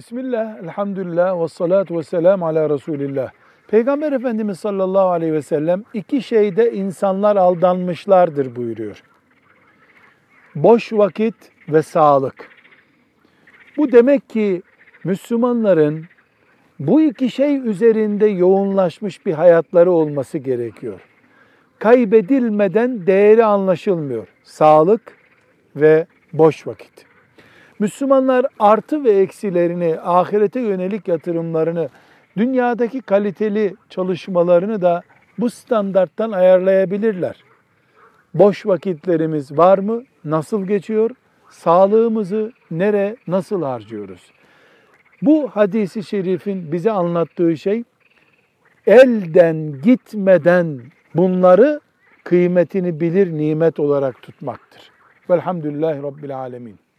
Bismillah, elhamdülillah, ve salatu ve selam ala Resulillah. Peygamber Efendimiz sallallahu aleyhi ve sellem iki şeyde insanlar aldanmışlardır buyuruyor. Boş vakit ve sağlık. Bu demek ki Müslümanların bu iki şey üzerinde yoğunlaşmış bir hayatları olması gerekiyor. Kaybedilmeden değeri anlaşılmıyor. Sağlık ve boş vakit. Müslümanlar artı ve eksilerini, ahirete yönelik yatırımlarını, dünyadaki kaliteli çalışmalarını da bu standarttan ayarlayabilirler. Boş vakitlerimiz var mı? Nasıl geçiyor? Sağlığımızı nereye, nasıl harcıyoruz? Bu hadis-i şerifin bize anlattığı şey, elden gitmeden bunları kıymetini bilir nimet olarak tutmaktır. Velhamdülillahi Rabbil Alemin.